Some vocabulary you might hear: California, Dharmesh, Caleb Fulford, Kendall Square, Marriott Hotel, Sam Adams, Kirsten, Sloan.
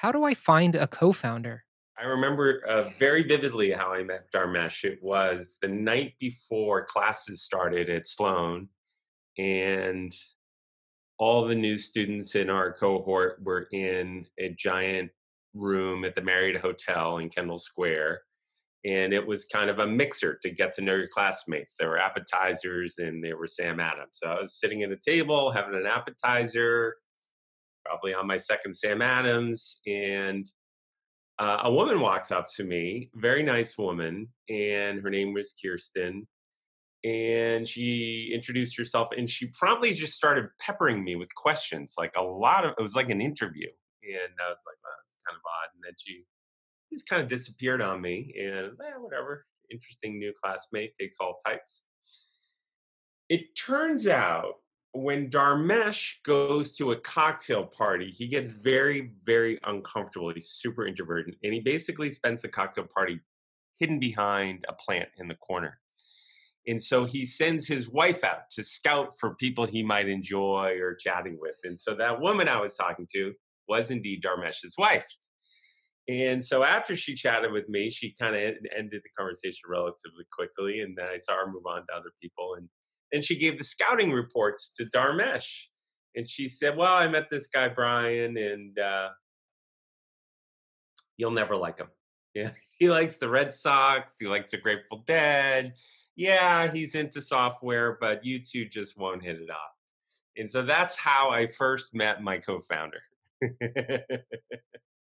How do I find a co-founder? I remember very vividly how I met Dharmesh. It was the night before classes started at Sloan, and all the new students in our cohort were in a giant room at the Marriott Hotel in Kendall Square. And it was kind of a mixer to get to know your classmates. There were appetizers and there were Sam Adams. So I was sitting at a table having an appetizer, probably on my second Sam Adams. And a woman walks up to me, very nice woman. And her name was Kirsten. And she introduced herself, and she promptly just started peppering me with questions. It was like an interview. And I was like, wow, that's kind of odd. And then she just kind of disappeared on me. And I was like, whatever, interesting new classmate, takes all types. It turns out when Dharmesh goes to a cocktail party, he gets very, very uncomfortable. He's super introverted. And he basically spends the cocktail party hidden behind a plant in the corner. And so he sends his wife out to scout for people he might enjoy or chatting with. And so that woman I was talking to was indeed Dharmesh's wife. And so after she chatted with me, she kind of ended the conversation relatively quickly. And then I saw her move on to other people. And then she gave the scouting reports to Dharmesh. And she said, well, I met this guy, Brian, and you'll never like him. Yeah, he likes the Red Sox. He likes the Grateful Dead. Yeah, he's into software, but you two just won't hit it off. And so that's how I first met my co-founder.